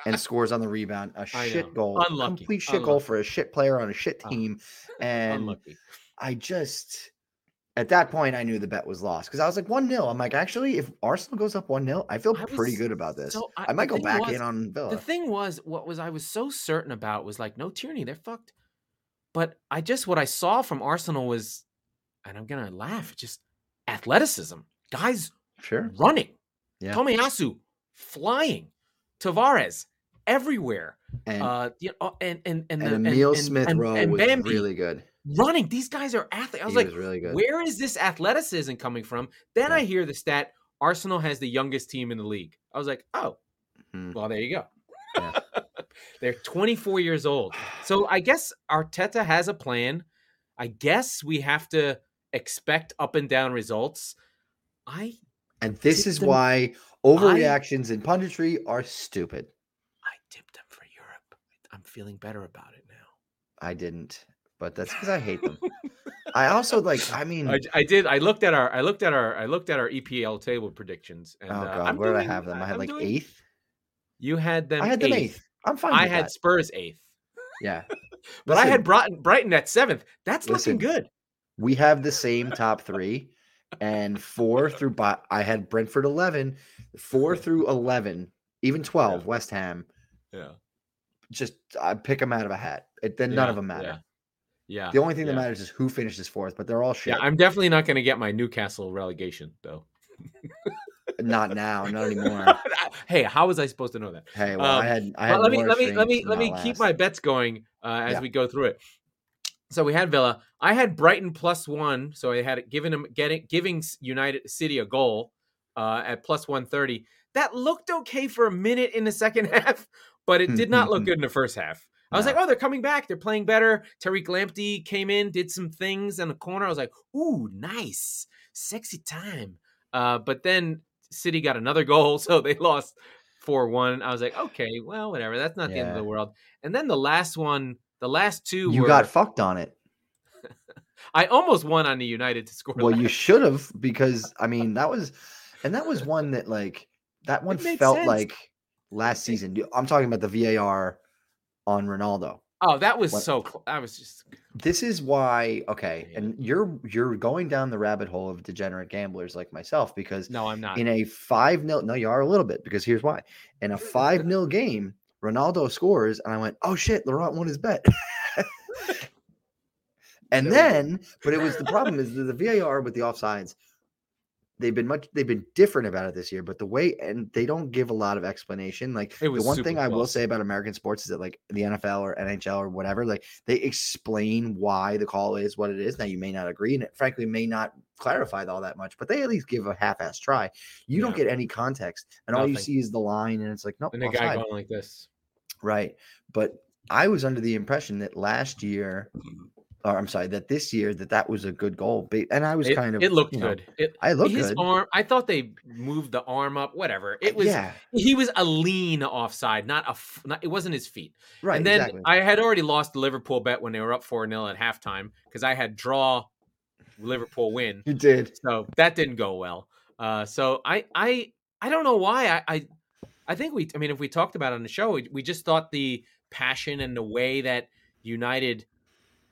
and scores on the rebound. A shit goal. Unlucky. Complete shit goal for a shit player on a shit team. And unlucky. I just, at that point, I knew the bet was lost because I was like 1-0. I'm like, actually, if Arsenal goes up 1-0, I feel pretty good about this. So I might go back in on Villa. The thing was, I was so certain about was like, no, Tierney, they're fucked. But what I saw from Arsenal was, and I'm going to laugh, just athleticism. Guys running. Yeah. Tomiyasu flying. Tavares everywhere. And Emile Smith-Rowe was really good. Running, these guys are athletes. I was like, really good. Where is this athleticism coming from? Then I hear the stat, Arsenal has the youngest team in the league. I was like, well, there you go. Yeah. They're 24 years old. So I guess Arteta has a plan. I guess we have to expect up and down results. And this is why overreactions in punditry are stupid. I tipped them for Europe. I'm feeling better about it now. I didn't. But that's because I hate them. I also I looked at our EPL table predictions. And, where did I have them? I had eighth. You had them. I had them eighth. I'm fine. I had Spurs eighth. Yeah, but I had Brighton at seventh. That's looking good. We have the same top three and four through. I had Brentford 11, 4 through 11, even 12. Yeah. West Ham. Yeah. Just I pick them out of a hat. None of them matter. Yeah. Yeah. The only thing that matters is who finishes fourth, but they're all shit. Yeah, I'm definitely not going to get my Newcastle relegation, though. Not now, not anymore. Hey, how was I supposed to know that? Hey, well, I had. Let me keep my bets going as we go through it. So we had Villa. I had Brighton +1, so I had giving United City a goal at +130. That looked okay for a minute in the second half, but it did not look good in the first half. I was like, they're coming back. They're playing better. Tariq Lamptey came in, did some things in the corner. I was like, ooh, nice. Sexy time. But then City got another goal, so they lost 4-1. I was like, okay, well, whatever. That's not the end of the world. And then the last one, the last two were... You got fucked on it. I almost won on the United to score. Well, you should have because, I mean, that was one that, like, that one felt sense. Like last season. I'm talking about the VAR... on Ronaldo. Oh, that was so close. I was just... This is why... Okay, and you're going down the rabbit hole of degenerate gamblers like myself because... No, I'm not. In a 5-0... No, you are a little bit because here's why. In a 5-0 game, Ronaldo scores and I went, oh shit, Laurent won his bet. And then... But it was the problem is the VAR with the offsides... They've been different about it this year, but the way and they don't give a lot of explanation. Like the one thing I will say about American sports is that like the NFL or NHL or whatever, like they explain why the call is what it is. Now you may not agree, and it frankly may not clarify all that much, but they at least give a half-ass try. You don't get any context, and all you see is the line, and it's like nope. And the guy going like this, right? But I was under the impression that last year. Or I'm sorry, that this year that was a good goal. And I was it looked good. His arm, I thought they moved the arm up, whatever. It was, he was a lean offside, not it wasn't his feet. Right. And then I had already lost the Liverpool bet when they were up 4-0 at halftime because I had draw Liverpool win. You did. So that didn't go well. So I don't know why I think if we talked about it on the show, we just thought the passion and the way that United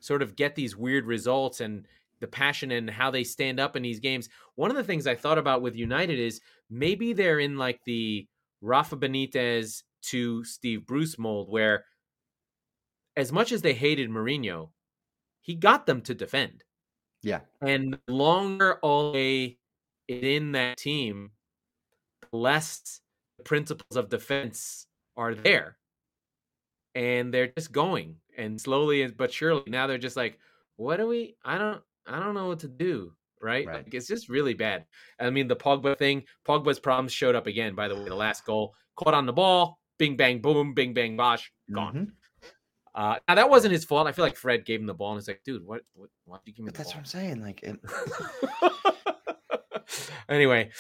sort of get these weird results and the passion and how they stand up in these games. One of the things I thought about with United is maybe they're in like the Rafa Benitez to Steve Bruce mold where as much as they hated Mourinho, he got them to defend. Yeah. And the longer Ole is in that team, the less the principles of defense are there. And they're just going. And slowly but surely, now they're just like, what do we? I don't know what to do, right? Like, it's just really bad. I mean, the Pogba thing, Pogba's problems showed up again. By the way, the last goal, caught on the ball, bing bang boom, bing bang bosh, gone. Now that wasn't his fault. I feel like Fred gave him the ball and he's like, dude, what why did you give me the ball? That's what I'm saying. Like, anyway.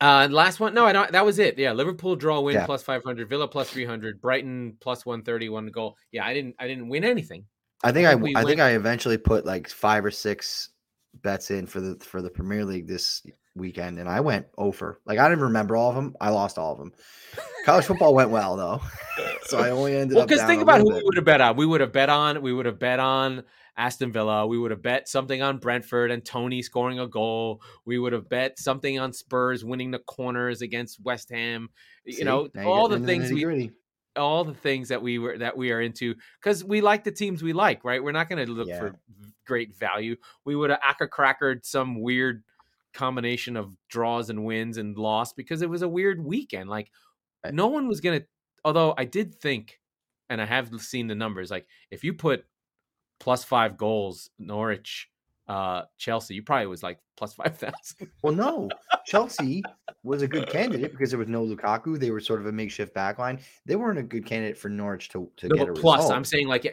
Last one. No, I don't. That was it. Yeah. Liverpool draw win plus 500, Villa plus 300, Brighton plus 131 goal. Yeah. I didn't win anything. I think I eventually put like 5 or 6 bets in for the Premier League this weekend, and I went over. Like, I didn't remember all of them. I lost all of them. College football went well though, so I only ended up. Well, because think about who we would have bet on. We would have bet on Aston Villa. We would have bet something on Brentford and Tony scoring a goal. We would have bet something on Spurs winning the corners against West Ham. All the things that we are into, because we like the teams we like, right? We're not going to look for great value. We would have acker-crackered some weird combination of draws and wins and loss because it was a weird weekend. Like, no one was going to, although I did think, and I have seen the numbers, like if you put plus 5 goals, Norwich, Chelsea, you probably was like plus 5,000. Well, no, Chelsea was a good candidate because there was no Lukaku. They were sort of a makeshift backline. They weren't a good candidate for Norwich to get a plus result. I'm saying like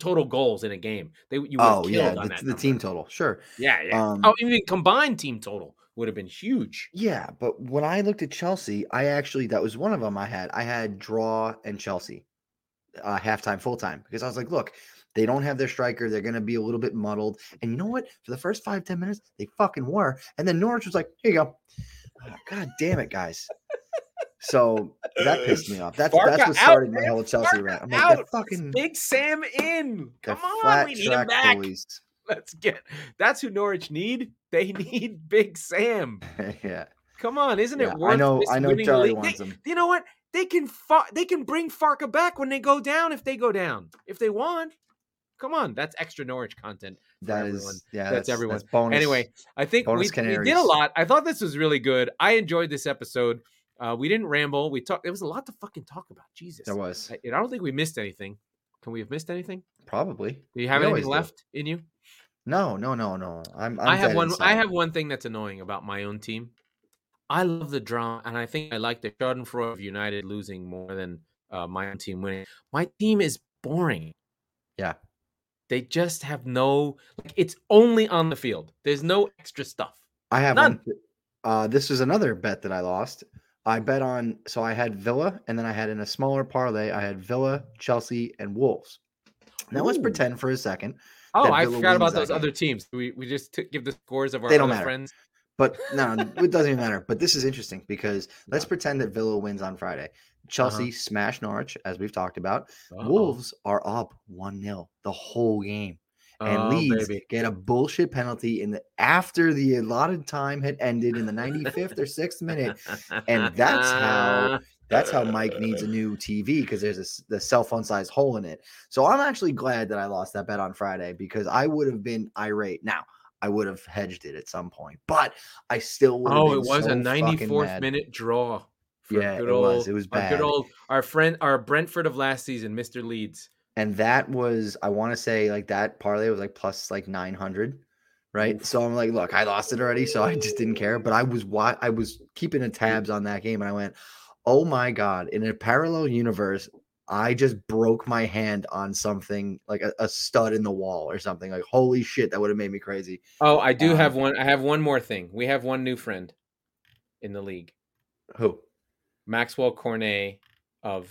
total goals in a game. The team total, sure. Yeah. Even combined team total would have been huge. Yeah, but when I looked at Chelsea, that was one of them I had. I had draw and Chelsea, halftime, full time, because I was like, look. They don't have their striker. They're going to be a little bit muddled. And you know what? For the first 5-10 minutes, they fucking were. And then Norwich was like, here you go. Oh, God damn it, guys. So that pissed me off. That's what started my whole Chelsea rant. I'm like, that fucking Big Sam in. Come on, we need him back. Police. That's who Norwich need. They need Big Sam. Yeah. Come on, isn't it worth? I know Charlie wants him. You know what? They can bring Farke back when they go down. If they go down, if they want. Come on, that's extra Norwich content. That everyone. Is, yeah, that's everyone. That's bonus. Anyway, I think we did a lot. I thought this was really good. I enjoyed this episode. We didn't ramble. We talked. There was a lot to fucking talk about. Jesus, there was. I don't think we missed anything. Can we have missed anything? Probably. Do you have anything left in you? No. I have one. Inside. I have one thing that's annoying about my own team. I love the drama, and I think I like the Schadenfreude of United losing more than my own team winning. My team is boring. Yeah. They just have no, like, it's only on the field. There's no extra stuff. I have none. This was another bet that I lost. I bet on, so I had Villa, and then I had in a smaller parlay, I had Villa, Chelsea, and Wolves. Now let's pretend for a second. Oh, I forgot about those other teams. We just give the scores of our other friends. But no, it doesn't even matter. But this is interesting because let's pretend that Villa wins on Friday. Chelsea smash Norwich, as we've talked about. Uh-oh. Wolves are up 1-0 the whole game. And Leeds get a bullshit penalty after the allotted time had ended in the 95th or 6th minute. And that's how Mike needs a new TV because there's the cell phone sized hole in it. So I'm actually glad that I lost that bet on Friday because I would have been irate. Now, I would have hedged it at some point, but I still would have been so fucking mad. Oh, it was a 94th minute draw. Yeah, it was. It was bad. Our Brentford of last season, Mr. Leeds. And that was, I want to say, like that parlay was like plus like 900, right? So I'm like, look, I lost it already, so I just didn't care. But I was keeping a tabs on that game, and I went, oh my God, in a parallel universe, I just broke my hand on something like a stud in the wall or something. Like, holy shit, that would have made me crazy. Oh, I do have one. I have one more thing. We have one new friend in the league. Who? Maxwell Cornet of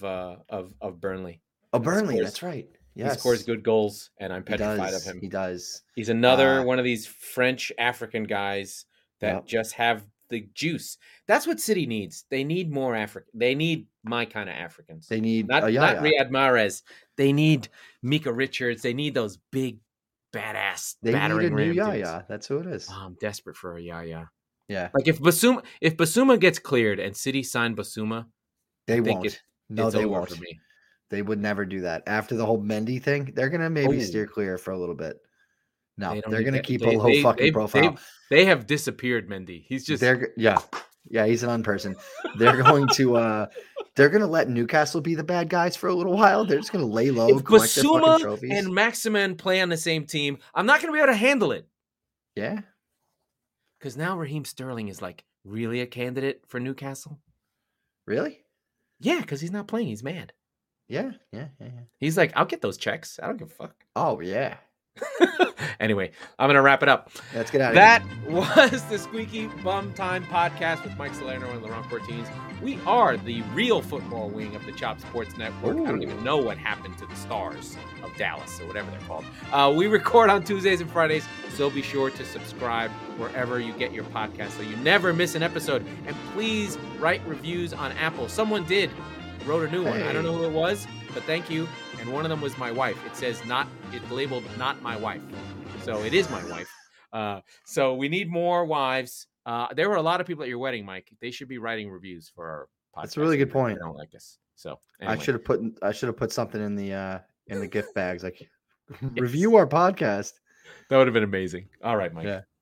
Burnley. Oh, Burnley, that's right. Yes. He scores good goals, and I'm petrified of him. He does. He's another one of these French African guys that just have the juice. That's what City needs. They need more African. They need my kind of Africans. They need not Riyad Mahrez. They need Micah Richards. They need those big, badass battering ram dudes. They need a new Yaya. That's who it is. Oh, I'm desperate for a Yaya. Yeah, like if Basuma gets cleared and City signed Basuma, they won't. They won't. For me. They would never do that. After the whole Mendy thing, they're gonna maybe steer clear for a little bit. No, they're gonna keep a low fucking profile. They have disappeared Mendy. He's just he's an unperson. They're going to let Newcastle be the bad guys for a little while. They're just gonna lay low. If Basuma and Maximin play on the same team, I'm not gonna be able to handle it. Yeah. Because now Raheem Sterling is like really a candidate for Newcastle. Really? Yeah, because he's not playing. He's mad. Yeah. He's like, I'll get those checks. I don't give a fuck. Oh, yeah. Anyway, I'm going to wrap it up. Let's get out of here. That was the Squeaky Bum Time Podcast with Mike Salerno and Laurent Cortines. We are the real football wing of the Chop Sports Network. Ooh. I don't even know what happened to the Stars of Dallas or whatever they're called. We record on Tuesdays and Fridays, so be sure to subscribe wherever you get your podcast so you never miss an episode. And please write reviews on Apple. Someone did. Wrote a new one. I don't know who it was, but thank you. And one of them was my wife. It says not, it's labeled not my wife. So it is my wife. So we need more wives. There were a lot of people at your wedding, Mike. They should be writing reviews for our podcast. That's a really good point. They don't like us. So anyway. I should have put something in the gift bags, like review our podcast. That would have been amazing. All right, Mike. Yeah.